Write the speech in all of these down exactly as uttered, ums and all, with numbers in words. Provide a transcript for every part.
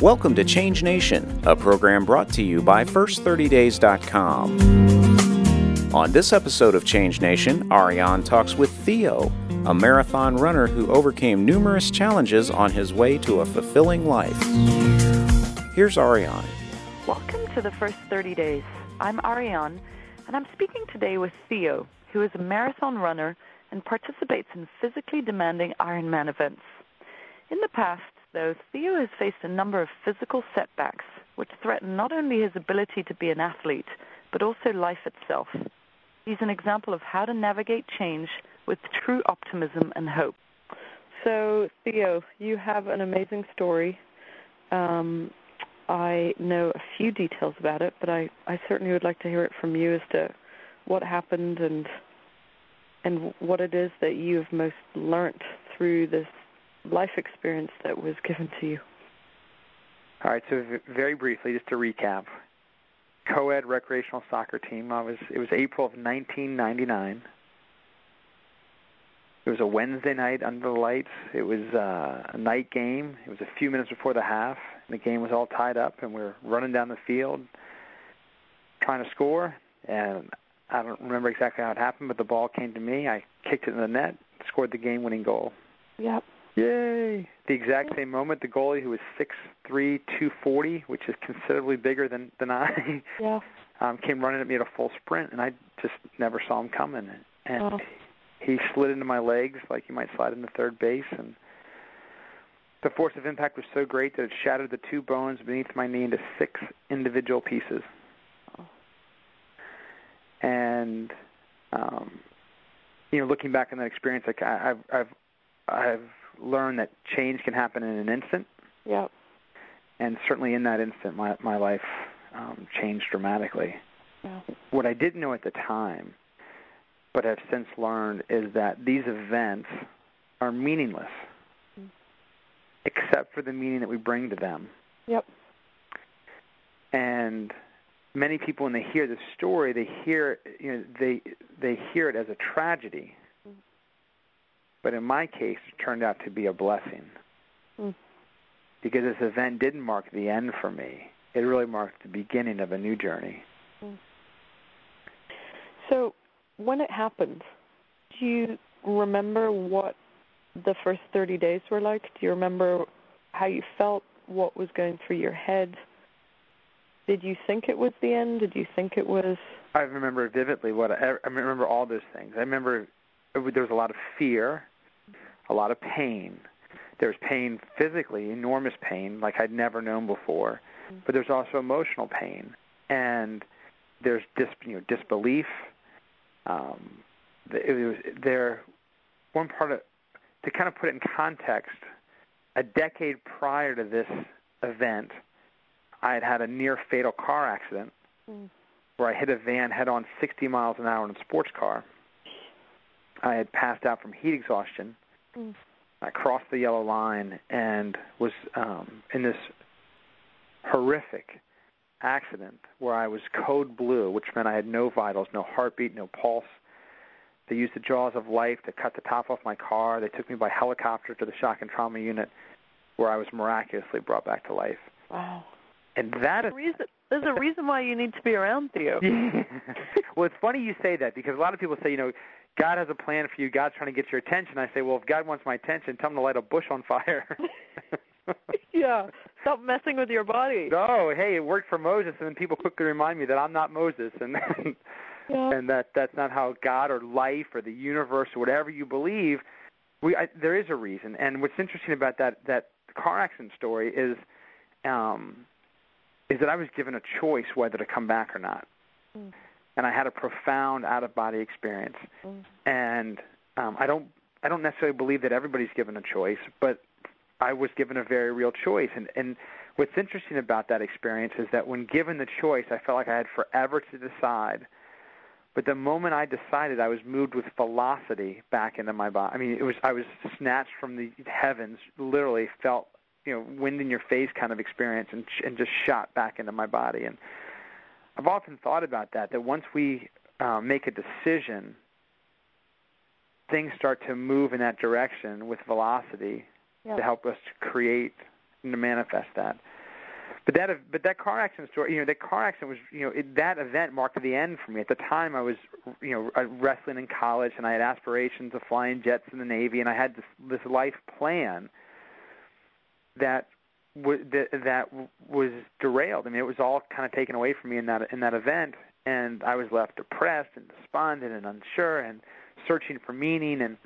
Welcome to Change Nation, a program brought to you by First thirty days dot com. On this episode of Change Nation, Ariane talks with Theo, a marathon runner who overcame numerous challenges on his way to a fulfilling life. Here's Ariane. Welcome to the First thirty Days. I'm Ariane, and I'm speaking today with Theo, who is a marathon runner and participates in physically demanding Ironman events. In the past, though, Theo has faced a number of physical setbacks, which threaten not only his ability to be an athlete, but also life itself. He's an example of how to navigate change with true optimism and hope. So, Theo, you have an amazing story. Um, I know a few details about it, but I, I certainly would like to hear it from you as to what happened and and what it is that you have most learnt through this life experience that was given to you. All right, so very briefly, just to recap, co-ed recreational soccer team. I was it was April of nineteen ninety-nine. It was a Wednesday night under the lights. It was uh, a night game. It was a few minutes before the half. The game was all tied up, and we were running down the field trying to score. And I don't remember exactly how it happened, but the ball came to me. I kicked it in the net, scored the game-winning goal. Yep. Yay! The exact same moment, the goalie, who was six three, two forty, which is considerably bigger than, than I, yeah. um, came running at me at a full sprint, and I just never saw him coming. And oh. he slid into my legs like you might slide into third base. And the force of impact was so great that it shattered the two bones beneath my knee into six individual pieces. Oh. And, um, you know, looking back on that experience, like I, I've, I've, I've learned that change can happen in an instant. Yep. And certainly in that instant, my my life um, changed dramatically. Yeah. What I didn't know at the time, but have since learned, is that these events are meaningless, mm-hmm. except for the meaning that we bring to them. Yep. And many people, when they hear this story, they hear you know they they hear it as a tragedy. But in my case, it turned out to be a blessing, mm. because this event didn't mark the end for me. It really marked the beginning of a new journey. Mm. So when it happened, do you remember what the first thirty days were like? Do you remember how you felt, what was going through your head? Did you think it was the end? Did you think it was? I remember vividly what I, I remember all those things. I remember there was a lot of fear, a lot of pain. There was pain physically, enormous pain, like I'd never known before. But there's also emotional pain, and there's dis, you know, disbelief. Um, it was there. One part of, to kind of put it in context, a decade prior to this event, I had had a near fatal car accident mm. where I hit a van head-on sixty miles an hour in a sports car. I had passed out from heat exhaustion. Mm. I crossed the yellow line and was um, in this horrific accident where I was code blue, which meant I had no vitals, no heartbeat, no pulse. They used the jaws of life to cut the top off my car. They took me by helicopter to the shock and trauma unit, where I was miraculously brought back to life. Wow. And that is... Reason- There's a reason why you need to be around, Theo. Yeah. Well, it's funny you say that, because a lot of people say, you know, God has a plan for you. God's trying to get your attention. I say, well, if God wants my attention, tell him to light a bush on fire. Yeah. Stop messing with your body. No. Hey, it worked for Moses, and then people quickly remind me that I'm not Moses, and yeah. and that that's not how God or life or the universe or whatever you believe. We I, there is a reason, and what's interesting about that that car accident story is, um, is that I was given a choice whether to come back or not. Mm. And I had a profound out-of-body experience. Mm. And um, I don't I don't necessarily believe that everybody's given a choice, but I was given a very real choice. And, and what's interesting about that experience is that when given the choice, I felt like I had forever to decide. But the moment I decided, I was moved with velocity back into my body. I mean, it was I was snatched from the heavens, literally felt, you know, wind in your face kind of experience, and, and just shot back into my body. And I've often thought about that, that once we uh, make a decision, things start to move in that direction with velocity, yeah. to help us to create and to manifest that. But that, but that car accident story, you know, that car accident was, you know, it, that event marked the end for me. At the time, I was, you know, wrestling in college, and I had aspirations of flying jets in the Navy, and I had this, this life plan that w- that that w- was derailed. I mean, it was all kind of taken away from me in that in that event, and I was left depressed and despondent and unsure and searching for meaning. And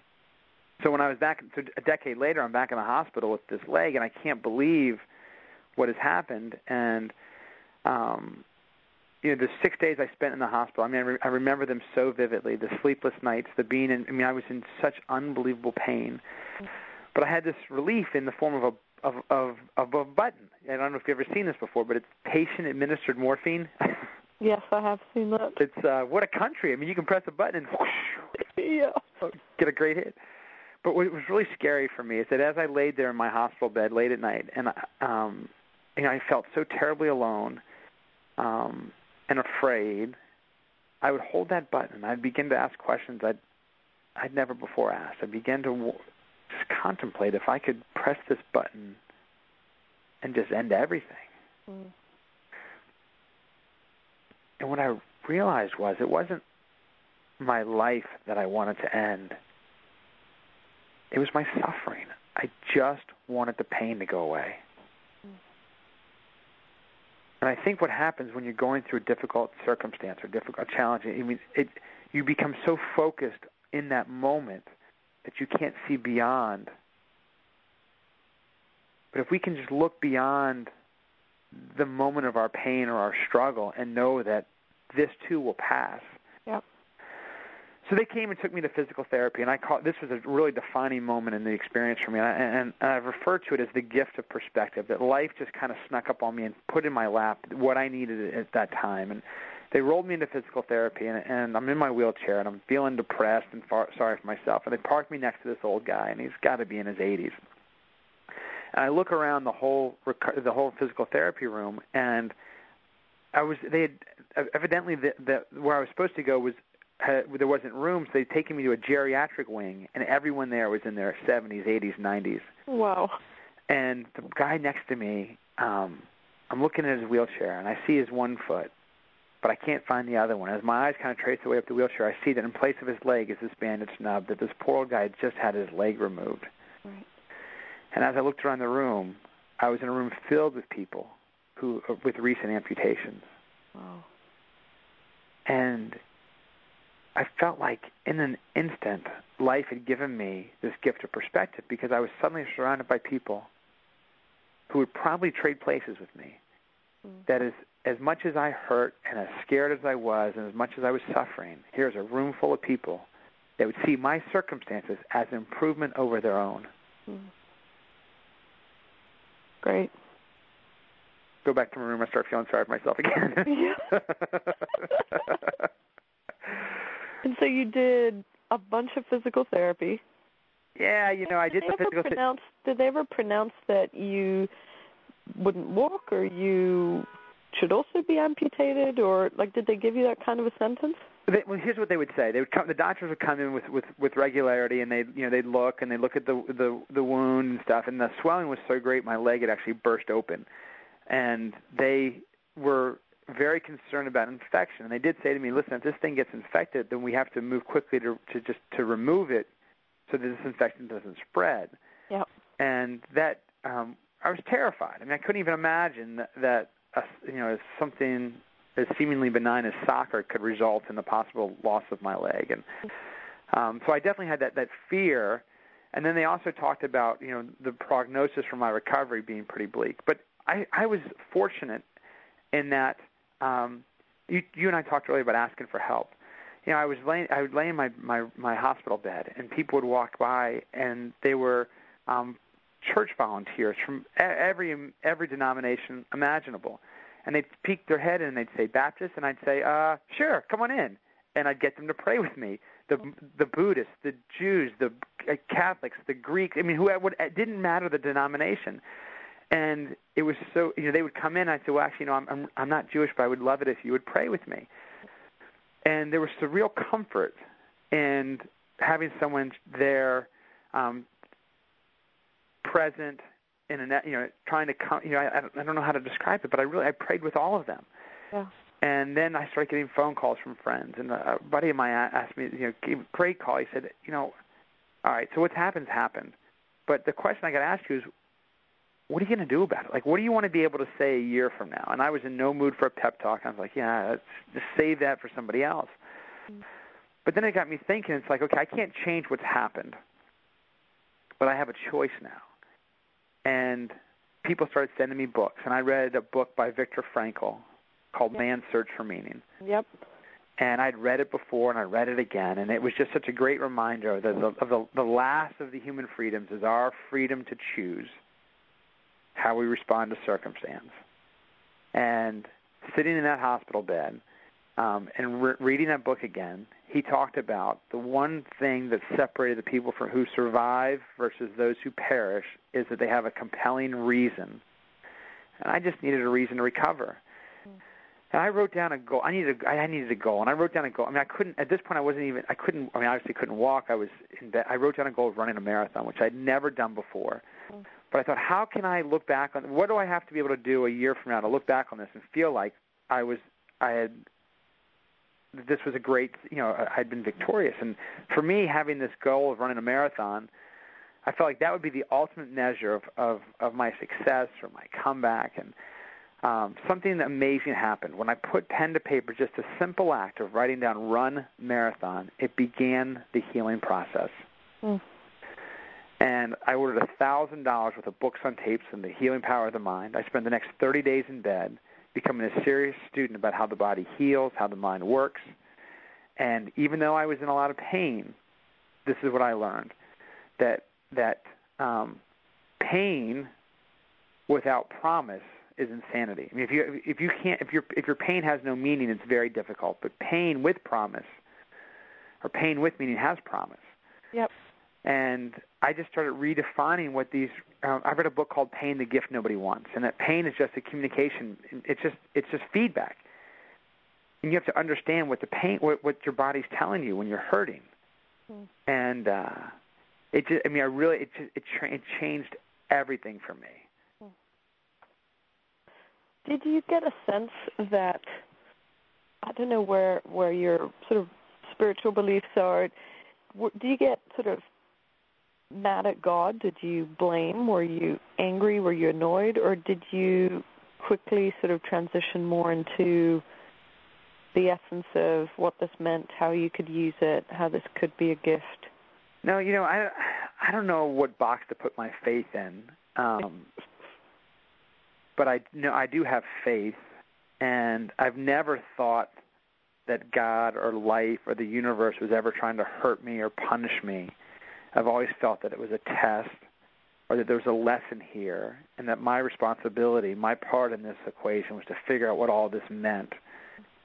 so when I was back, so a decade later, I'm back in the hospital with this leg, and I can't believe what has happened. And um, you know, the six days I spent in the hospital, I mean, I, re- I remember them so vividly, the sleepless nights, the being in, I mean, I was in such unbelievable pain. But I had this relief in the form of a, of, of, of a button. I don't know if you've ever seen this before, but it's patient-administered morphine. Yes, I have seen that. It's, uh, what a country. I mean, you can press a button and whoosh, yeah. get a great hit. But what was really scary for me is that as I laid there in my hospital bed late at night, and I, um, you know, I felt so terribly alone um, and afraid, I would hold that button. I'd begin to ask questions I'd, I'd never before asked. I'd begin to just contemplate if I could press this button and just end everything. Mm. And what I realized was it wasn't my life that I wanted to end. It was my suffering. I just wanted the pain to go away. And I think what happens when you're going through a difficult circumstance or difficult challenge, I mean, it, you become so focused in that moment that you can't see beyond. But if we can just look beyond the moment of our pain or our struggle and know that this too will pass. Yep. So they came and took me to physical therapy, and I call this was a really defining moment in the experience for me. And, I, and, and I've referred to it as the gift of perspective, that life just kind of snuck up on me and put in my lap what I needed at that time. And they rolled me into physical therapy, and, and I'm in my wheelchair, and I'm feeling depressed and far, sorry for myself. And they parked me next to this old guy, and he's got to be in his eighties. And I look around the whole the whole physical therapy room, and I was they had, evidently the, the, where I was supposed to go was. Had, there wasn't room, so they'd taken me to a geriatric wing, and everyone there was in their seventies, eighties, nineties. Wow. And the guy next to me, um, I'm looking at his wheelchair, and I see his one foot, but I can't find the other one. As my eyes kind of trace the way up the wheelchair, I see that in place of his leg is this bandage nub, that this poor old guy had just had his leg removed. Right. And as I looked around the room, I was in a room filled with people who with recent amputations. Wow. And I felt like in an instant, life had given me this gift of perspective, because I was suddenly surrounded by people who would probably trade places with me. Mm-hmm. That is, as much as I hurt and as scared as I was and as much as I was suffering, here's a room full of people that would see my circumstances as an improvement over their own. Mm-hmm. Great. Go back to my room and start feeling sorry for myself again. And so you did a bunch of physical therapy. Yeah, you know, I did, did the physical therapy. Did they ever pronounce that you wouldn't walk or you should also be amputated? Or, like, did they give you that kind of a sentence? They, well, here's what they would say. They would come, the doctors would come in with, with, with regularity, and they'd, you know, they'd look, and they'd look at the, the, the wound and stuff, and the swelling was so great my leg had actually burst open. And they were very concerned about infection, and they did say to me, listen, if this thing gets infected, then we have to move quickly to, to just to remove it so that this infection doesn't spread. Yep. And that um, I was terrified. I mean, I couldn't even imagine that, that a, you know, something as seemingly benign as soccer could result in the possible loss of my leg. And um, so I definitely had that, that fear. And then they also talked about, you know, the prognosis for my recovery being pretty bleak. But I, I was fortunate in that Um, you, you and I talked earlier about asking for help. You know, I was laying, I would lay in my, my, my hospital bed, and people would walk by, and they were um, church volunteers from every every denomination imaginable, and they'd peek their head in, and they'd say Baptist, and I'd say, uh, sure, come on in, and I'd get them to pray with me. The the Buddhists, the Jews, the Catholics, the Greeks. I mean, who would, it didn't matter the denomination. And it was so, you know, they would come in, and I'd say, well, actually, you know, I'm, I'm I'm not Jewish, but I would love it if you would pray with me. And there was surreal comfort in having someone there um, present, in an, you know, trying to come, you know, I, I don't know how to describe it, but I really, I prayed with all of them. Yeah. And then I started getting phone calls from friends, and a buddy of mine asked me, you know, gave a great call. He said, you know, all right, so what's happened's happened, but the question I got to ask you is, what are you going to do about it? Like, what do you want to be able to say a year from now? And I was in no mood for a pep talk. I was like, yeah, let's just save that for somebody else. Mm-hmm. But then it got me thinking, it's like, okay, I can't change what's happened, but I have a choice now. And people started sending me books, and I read a book by Viktor Frankl called yep. Man's Search for Meaning. Yep. And I'd read it before, and I read it again, and it was just such a great reminder of the, of the, the last of the human freedoms is our freedom to choose how we respond to circumstance. And sitting in that hospital bed um, and re- reading that book again, he talked about the one thing that separated the people from who survive versus those who perish is that they have a compelling reason. And I just needed a reason to recover. And I wrote down a goal. I needed a, I needed a goal, and I wrote down a goal. I mean, I couldn't, at this point, I wasn't even, I couldn't, I mean, obviously couldn't walk. I was in bed. I wrote down a goal of running a marathon, which I'd never done before. Mm. But I thought, how can I look back on, what do I have to be able to do a year from now to look back on this and feel like I was, I had, this was a great, you know, I'd been victorious. And for me, having this goal of running a marathon, I felt like that would be the ultimate measure of, of, of my success or my comeback. And um, something amazing happened. When I put pen to paper, just a simple act of writing down run marathon, it began the healing process. Mm. And I ordered one thousand dollars worth of books on tapes and the healing power of the mind. I spent the next thirty days in bed becoming a serious student about how the body heals, how the mind works. And even though I was in a lot of pain, this is what I learned, that that um, pain without promise is insanity. I mean, if you if you can't if your if your pain has no meaning, it's very difficult. But pain with promise, or pain with meaning, has promise. Yep. And I just started redefining what these um, – I read a book called Pain, the Gift Nobody Wants, and that pain is just a communication. It's just it's just feedback. And you have to understand what the pain – what what your body's telling you when you're hurting. Mm. And uh, it just – I mean, I really – it just, it, tra- it changed everything for me. Did you get a sense that – I don't know where, where your sort of spiritual beliefs are. Do you get sort of – mad at God? Did you blame? Were you angry? Were you annoyed? Or did you quickly sort of transition more into the essence of what this meant, how you could use it, how this could be a gift? No, you know, I, I don't know what box to put my faith in, um, but I no, I do have faith, and I've never thought that God or life or the universe was ever trying to hurt me or punish me. I've always felt that it was a test or that there was a lesson here, and that my responsibility, my part in this equation, was to figure out what all this meant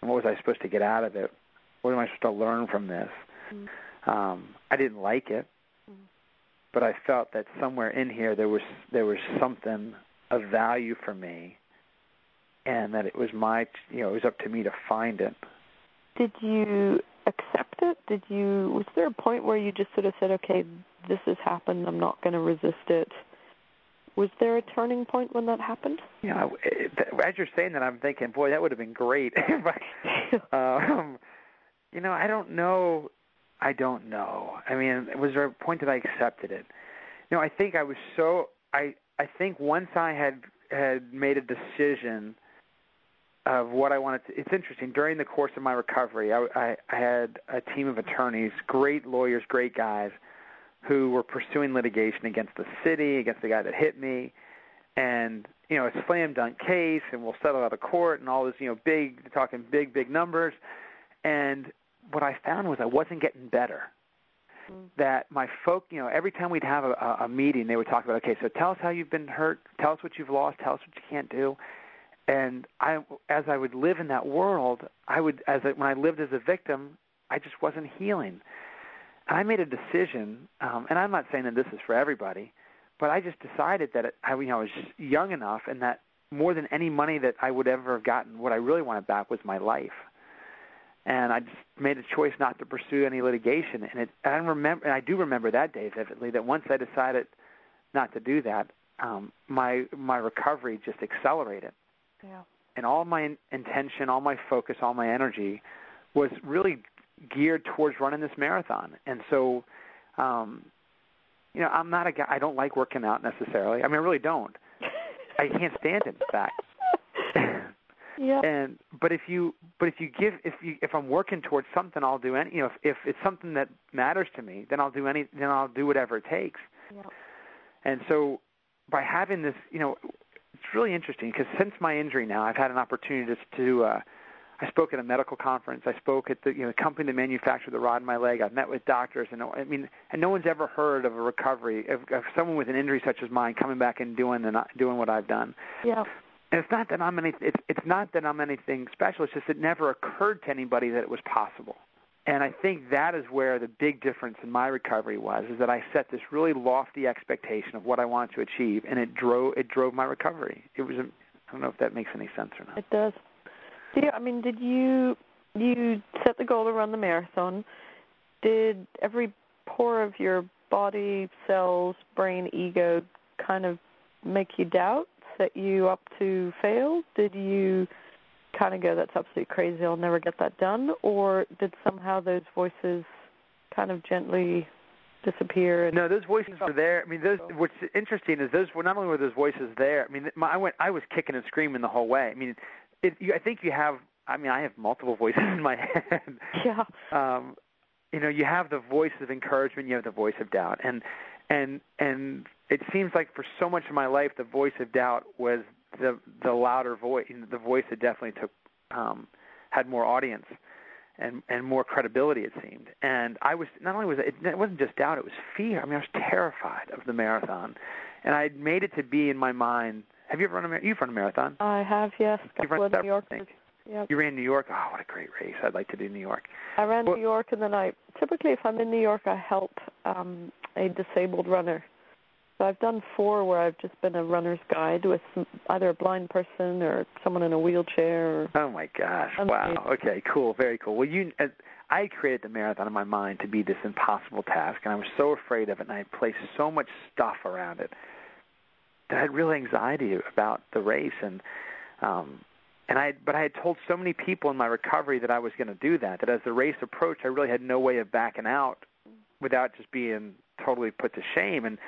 and what was I supposed to get out of it. What am I supposed to learn from this? Mm-hmm. Um, I didn't like it, mm-hmm. but I felt that somewhere in here there was there was something of value for me, and that it was my you know it was up to me to find it. Did you accept it? Did you? Was there a point where you just sort of said, okay, this has happened, I'm not going to resist it? Was there a turning point when that happened? Yeah, as you're saying that, I'm thinking, boy, that would have been great. but, um, you know, I don't know. I don't know. I mean, was there a point that I accepted it? You know, I think I was so, I, I think once I had, had made a decision of what I wanted to, it's interesting. During the course of my recovery, I, I, I had a team of attorneys, great lawyers, great guys, who were pursuing litigation against the city, against the guy that hit me, and you know, a slam dunk case, and we'll settle out of court, and all this, you know, big they're talking big, big numbers. And what I found was I wasn't getting better. Mm-hmm. That my folk, you know, every time we'd have a, a meeting, they would talk about, okay, so tell us how you've been hurt, tell us what you've lost, tell us what you can't do. And I, as I would live in that world, I would, as I, when I lived as a victim, I just wasn't healing. And I made a decision, um, and I'm not saying that this is for everybody, but I just decided that it, I, you know, I was young enough, and that more than any money that I would ever have gotten, what I really wanted back was my life. And I just made a choice not to pursue any litigation. And, it, and I remember, and I do remember that day vividly. That once I decided not to do that, um, my my recovery just accelerated. Yeah. And all my intention, all my focus, all my energy was really geared towards running this marathon. And so, um, you know, I'm not a guy, I don't like working out necessarily. I mean, I really don't. I can't stand it, in fact. Yeah. And but if you but if you give if you if I'm working towards something, I'll do any. You know, if, if it's something that matters to me, then I'll do any. Then I'll do whatever it takes. Yeah. And so, by having this, you know, it's really interesting because since my injury now, I've had an opportunity to. to uh, I spoke at a medical conference. I spoke at the you know the company that manufactured the rod in my leg. I've met with doctors, and I mean, and no one's ever heard of a recovery of, of someone with an injury such as mine coming back and doing and doing what I've done. Yeah. And it's not that I'm any, it's, it's not that I'm anything special. It's just it never occurred to anybody that it was possible. And I think that is where the big difference in my recovery was, is that I set this really lofty expectation of what I wanted to achieve, and it drove it drove my recovery. It was a, I don't know if that makes any sense or not. It does. So, yeah, I mean, did you you set the goal to run the marathon? Did every pore of your body, cells, brain, ego kind of make you doubt? Set you up to fail? Did you kind of go, that's absolutely crazy, I'll never get that done? Or did somehow those voices kind of gently disappear? And no, those voices were there. I mean, those. What's interesting is those were not only were those voices there. I mean, my, I went, I was kicking and screaming the whole way. I mean, it, you, I think you have. I mean, I have multiple voices in my head. Yeah. Um, you know, you have the voice of encouragement. You have the voice of doubt. And and and. It seems like for so much of my life, the voice of doubt was the the louder voice, the voice that definitely took um, had more audience and and more credibility. It seemed, and I was not only was it, it wasn't just doubt; it was fear. I mean, I was terrified of the marathon, and I had made it to be in my mind. Have you ever run a marathon? You've run a marathon. I have, yes. You ran New York. Yep. You ran New York. Oh, what a great race! I'd like to do New York. I ran well, New York, and then I typically, if I'm in New York, I help um, a disabled runner. So I've done four where I've just been a runner's guide with some, either a blind person or someone in a wheelchair. Or oh, my gosh. Wow. Okay, cool. Very cool. Well, you, I created the marathon in my mind to be this impossible task, and I was so afraid of it, and I placed so much stuff around it that I had real anxiety about the race. And um, and I, but I had told so many people in my recovery that I was going to do that, that as the race approached, I really had no way of backing out without just being totally put to shame. And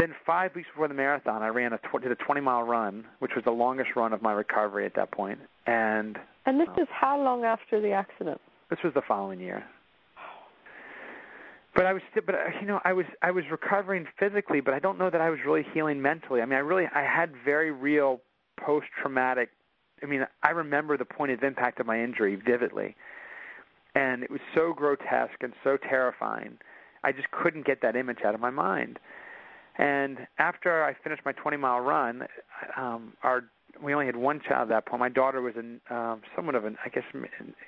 then five weeks before the marathon, I ran a tw- did a twenty-mile run, which was the longest run of my recovery at that point. And and this um, is how long after the accident? This was the following year. But I was, but you know, I was I was recovering physically, but I don't know that I was really healing mentally. I mean, I really I had very real post-traumatic. I mean, I remember the point of impact of my injury vividly, and it was so grotesque and so terrifying. I just couldn't get that image out of my mind. And after I finished my twenty-mile run, um, our we only had one child at that point. My daughter was in, um, somewhat of an, I guess,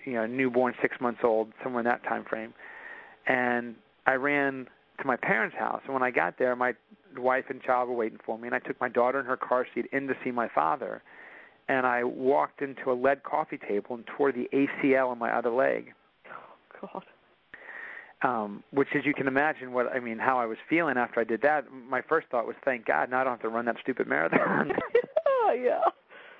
you know, newborn, six months old, somewhere in that time frame. And I ran to my parents' house. And when I got there, my wife and child were waiting for me. And I took my daughter in her car seat in to see my father. And I walked into a lead coffee table and tore the A C L in my other leg. Oh, God. Um, which, as you can imagine, what I mean, how I was feeling after I did that. My first thought was, "Thank God, now I don't have to run that stupid marathon." Oh, yeah.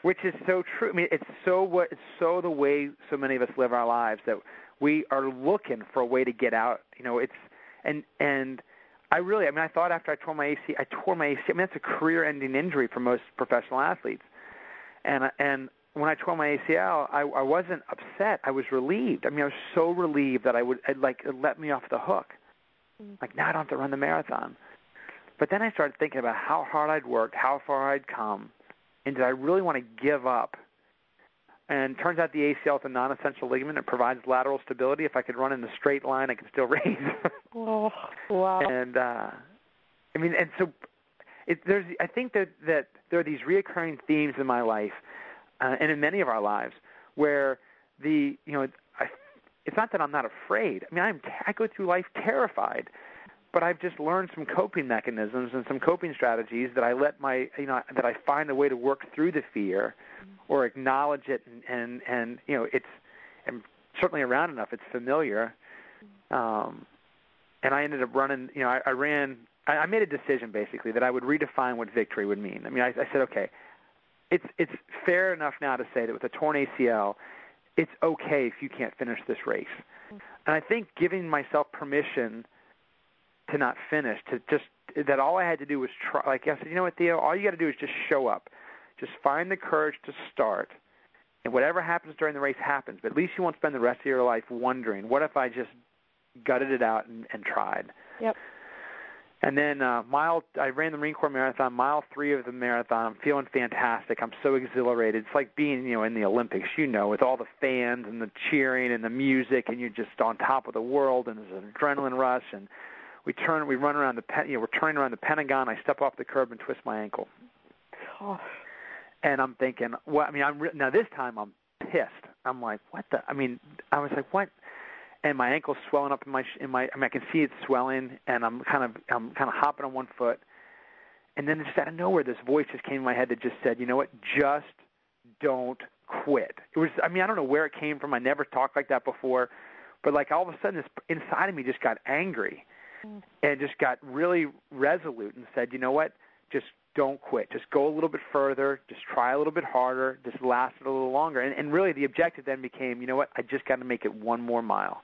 Which is so true. I mean, it's so what it's so the way so many of us live our lives, that we are looking for a way to get out. You know, it's and and I really, I mean, I thought after I tore my A C, I tore my A C. I mean, that's a career-ending injury for most professional athletes, and and. When I tore my A C L, I, I wasn't upset. I was relieved. I mean, I was so relieved that I would I'd like it let me off the hook. Like, now I don't have to run the marathon. But then I started thinking about how hard I'd worked, how far I'd come, and did I really want to give up? And turns out the A C L is a non-essential ligament. It provides lateral stability. If I could run in a straight line, I could still race. Oh, wow. And uh, I mean, and so it, there's I think that that there are these reoccurring themes in my life. Uh, and in many of our lives, where the you know, I, it's not that I'm not afraid. I mean, I'm I go through life terrified, but I've just learned some coping mechanisms and some coping strategies that I let my you know that I find a way to work through the fear, or acknowledge it, and and, and you know it's I'm certainly around enough. It's familiar, um, and I ended up running. You know, I, I ran I, I made a decision, basically, that I would redefine what victory would mean. I mean, I, I said, okay, it's it's fair enough now to say that with a torn A C L, it's okay if you can't finish this race. And I think giving myself permission to not finish, to just that all I had to do was try. Like I said, you know what, Theo, all you got to do is just show up. Just find the courage to start. And whatever happens during the race happens. But at least you won't spend the rest of your life wondering, what if I just gutted it out and, and tried? Yep. And then uh, mile, I ran the Marine Corps Marathon, mile three of the marathon. I'm feeling fantastic. I'm so exhilarated. It's like being, you know, in the Olympics, you know, with all the fans and the cheering and the music, and you're just on top of the world, and there's an adrenaline rush. And we turn, we run around the, you know, we're turning around the Pentagon. I step off the curb and twist my ankle. Oh. And I'm thinking, well, I mean, I'm re- now this time I'm pissed. I'm like, what the? I mean, I was like, what? And my ankle's swelling up in my in my. I mean, I can see it swelling, and I'm kind of I'm kind of hopping on one foot, and then just out of nowhere, this voice just came in my head that just said, you know what? Just don't quit. It was. I mean, I don't know where it came from. I never talked like that before, but like all of a sudden, this inside of me just got angry, mm. and just got really resolute and said, you know what? Just don't quit. Just go a little bit further. Just try a little bit harder. Just last it a little longer. And, and really the objective then became, you know what, I just got to make it one more mile.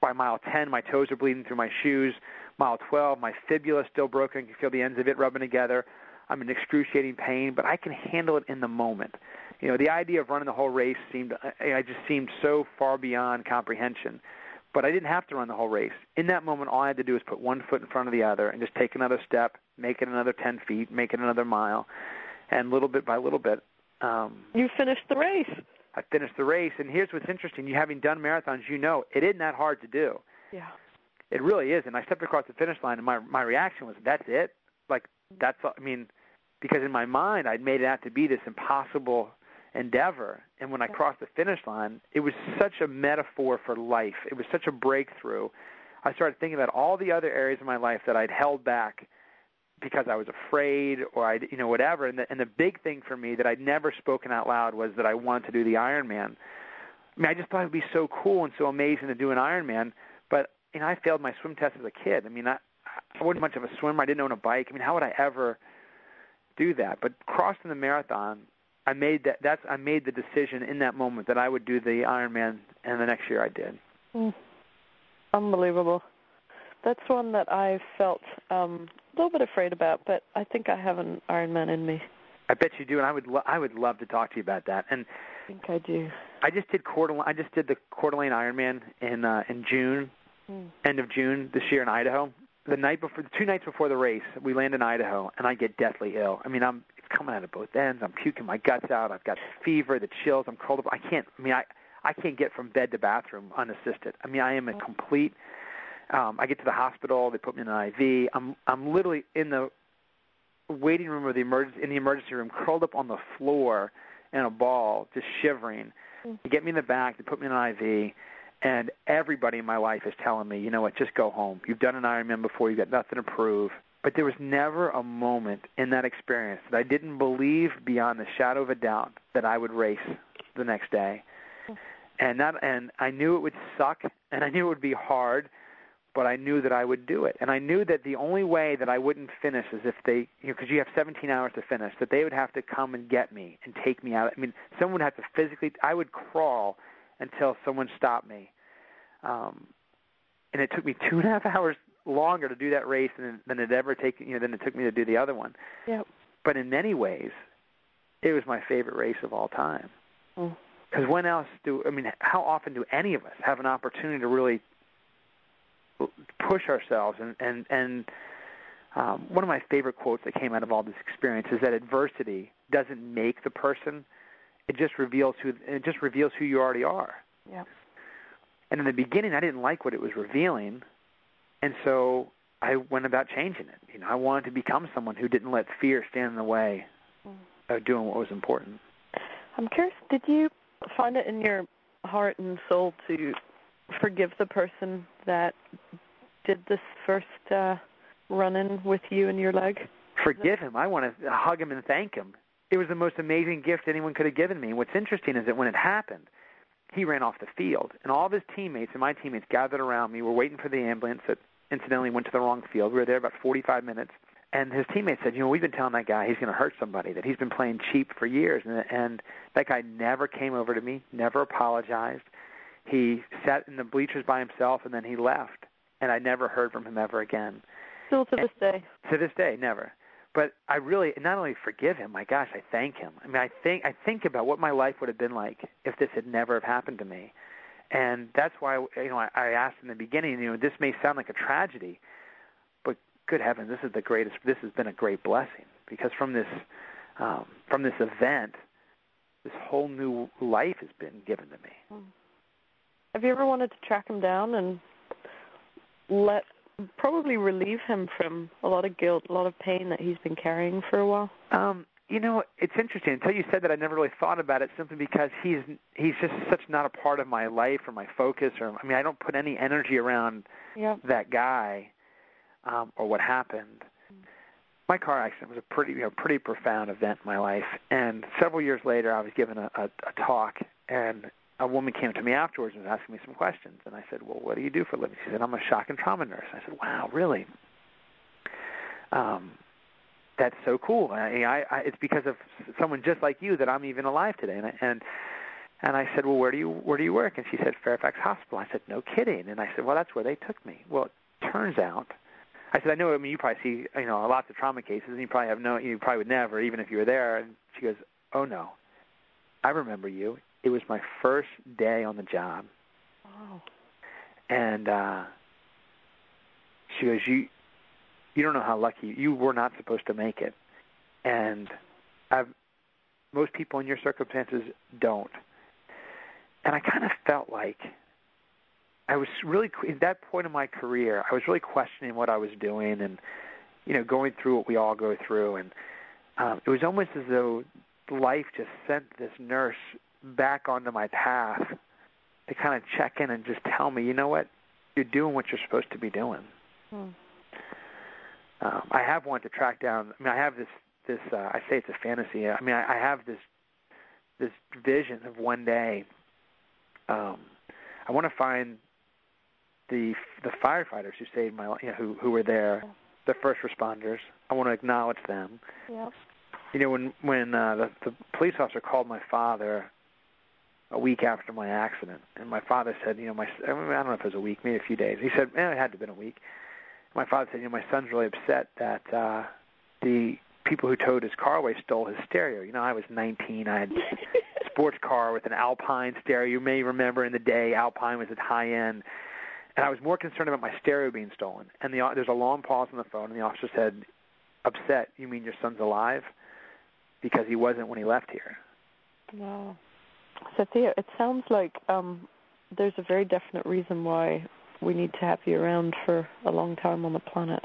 By mile ten, my toes are bleeding through my shoes. Mile twelve, my fibula is still broken. I can feel the ends of it rubbing together. I'm in excruciating pain, but I can handle it in the moment. You know, the idea of running the whole race seemed, I just seemed so far beyond comprehension. But I didn't have to run the whole race. In that moment, all I had to do was put one foot in front of the other and just take another step, make it another ten feet, make it another mile, and little bit by little bit. Um, you finished the race. I finished the race, and here's what's interesting. You having done marathons, you know it isn't that hard to do. Yeah. It really isn't. I stepped across the finish line, and my, my reaction was, that's it? Like, that's, I mean, because in my mind, I'd made it out to be this impossible endeavor, and when I crossed the finish line, it was such a metaphor for life. It was such a breakthrough. I started thinking about all the other areas of my life that I'd held back because I was afraid or I, you know, whatever. And the, and the big thing for me that I'd never spoken out loud was that I wanted to do the Ironman. I mean, I just thought it would be so cool and so amazing to do an Ironman. But you know, I failed my swim test as a kid. I mean, I, I wasn't much of a swimmer. I didn't own a bike. I mean, how would I ever do that? But crossing the marathon, I made that. That's I made the decision in that moment that I would do the Ironman, and the next year I did. Mm. Unbelievable. That's one that I felt um, a little bit afraid about, but I think I have an Ironman in me. I bet you do, and I would. Lo- I would love to talk to you about that. And I think I do. I just did Coeur d'Alene, I just did the Coeur d'Alene Ironman in uh, in June, mm. end of June this year in Idaho. The night before, two nights before the race, we land in Idaho, and I get deathly ill. I mean, I'm it's coming out of both ends. I'm puking my guts out. I've got fever, the chills. I'm curled up. I can't. I mean, I, I can't get from bed to bathroom unassisted. I mean, I am a complete. Um, I get to the hospital. They put me in an I V. I'm I'm literally in the waiting room of the emergency in the emergency room, curled up on the floor in a ball, just shivering. They get me in the back. They put me in an I V. And everybody in my life is telling me, you know what, just go home. You've done an Ironman before. You've got nothing to prove. But there was never a moment in that experience that I didn't believe beyond the shadow of a doubt that I would race the next day. And that, and I knew it would suck, and I knew it would be hard, but I knew that I would do it. And I knew that the only way that I wouldn't finish is if they, you know, because you have seventeen hours to finish, that they would have to come and get me and take me out. I mean, someone would have to physically, I would crawl until someone stopped me. Um, and it took me two and a half hours longer to do that race than, than it ever take, you know, than it took me to do the other one. Yep. But in many ways, it was my favorite race of all time. Because mm. when else do, I mean, how often do any of us have an opportunity to really push ourselves? And, and, and um, one of my favorite quotes that came out of all this experience is that adversity doesn't make the person. It just reveals who it just reveals who you already are. Yeah. And in the beginning, I didn't like what it was revealing, and so I went about changing it. You know, I wanted to become someone who didn't let fear stand in the way of doing what was important. I'm curious, did you find it in your heart and soul to forgive the person that did this first uh, run-in with you and your leg? Forgive him. I want to hug him and thank him. It was the most amazing gift anyone could have given me. And what's interesting is that when it happened, he ran off the field, and all of his teammates and my teammates gathered around me. We're waiting for the ambulance at incidentally went to the wrong field. We were there about forty-five minutes. And his teammates said, you know, we've been telling that guy he's going to hurt somebody, that he's been playing cheap for years. And, and that guy never came over to me, never apologized. He sat in the bleachers by himself, and then he left. And I never heard from him ever again. Still to and this day. To this day, never. But I really not only forgive him, my gosh, I thank him. I mean, I think I think about what my life would have been like if this had never have happened to me. And that's why, you know, I, I asked in the beginning, you know, this may sound like a tragedy, but good heavens, this is the greatest. This has been a great blessing, because from this, um, from this event, this whole new life has been given to me. Have you ever wanted to track him down and let probably relieve him from a lot of guilt, a lot of pain that he's been carrying for a while? Um, you know, it's interesting. Until you said that, I never really thought about it, simply because he's he's just such not a part of my life or my focus. Or I mean, I don't put any energy around yeah. that guy um, or what happened. My car accident was a pretty you know, pretty profound event in my life. And several years later, I was given a, a, a talk, and a woman came to me afterwards and was asking me some questions. And I said, well, what do you do for a living? She said, I'm a shock and trauma nurse. I said, wow, really? Um, that's so cool. I, I, I, it's because of someone just like you that I'm even alive today. And I, and, and I said, well, where do you where do you work? And she said, Fairfax Hospital. I said, no kidding. And I said, well, that's where they took me. Well, it turns out, I said, I know, I mean, you probably see, you know, lots of trauma cases, and you probably have no, you probably would never, even if you were there. And she goes, oh, no, I remember you. It was my first day on the job. Wow. And uh, she goes, you you don't know how lucky, you were not supposed to make it. And I've, most people in your circumstances don't. And I kind of felt like I was really, at that point in my career, I was really questioning what I was doing and, you know, going through what we all go through. And um, it was almost as though life just sent this nurse back onto my path to kind of check in and just tell me, you know what, you're doing what you're supposed to be doing. Hmm. Um, I have wanted to track down, I mean, I have this, this uh, I say it's a fantasy, I mean, I, I have this this vision of one day, um, I want to find the the firefighters who saved my life, you know, who, who were there, the first responders. I want to acknowledge them. Yep. You know, when, when uh, the, the police officer called my father a week after my accident, and my father said, you know, my I don't know if it was a week, maybe a few days. He said, eh, it had to have been a week. My father said, you know, my son's really upset that uh, the people who towed his car away stole his stereo. You know, I was nineteen. I had a sports car with an Alpine stereo. You may remember in the day, Alpine was at high end. And I was more concerned about my stereo being stolen. And the, there's a long pause on the phone, and the officer said, upset, you mean your son's alive? Because he wasn't when he left here. Wow. So, Theo, it sounds like um, there's a very definite reason why we need to have you around for a long time on the planet.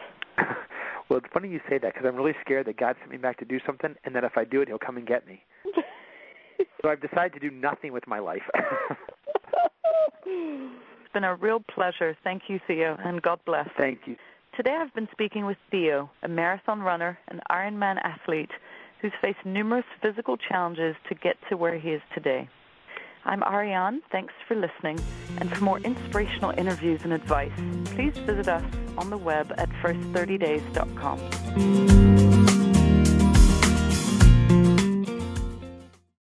Well, it's funny you say that, because I'm really scared that God sent me back to do something, and that if I do it, he'll come and get me. So I've decided to do nothing with my life. It's been a real pleasure. Thank you, Theo, and God bless. Thank you. Today I've been speaking with Theo, a marathon runner, an Ironman athlete, who's faced numerous physical challenges to get to where he is today. I'm Ariane, thanks for listening, and for more inspirational interviews and advice, please visit us on the web at first thirty days dot com.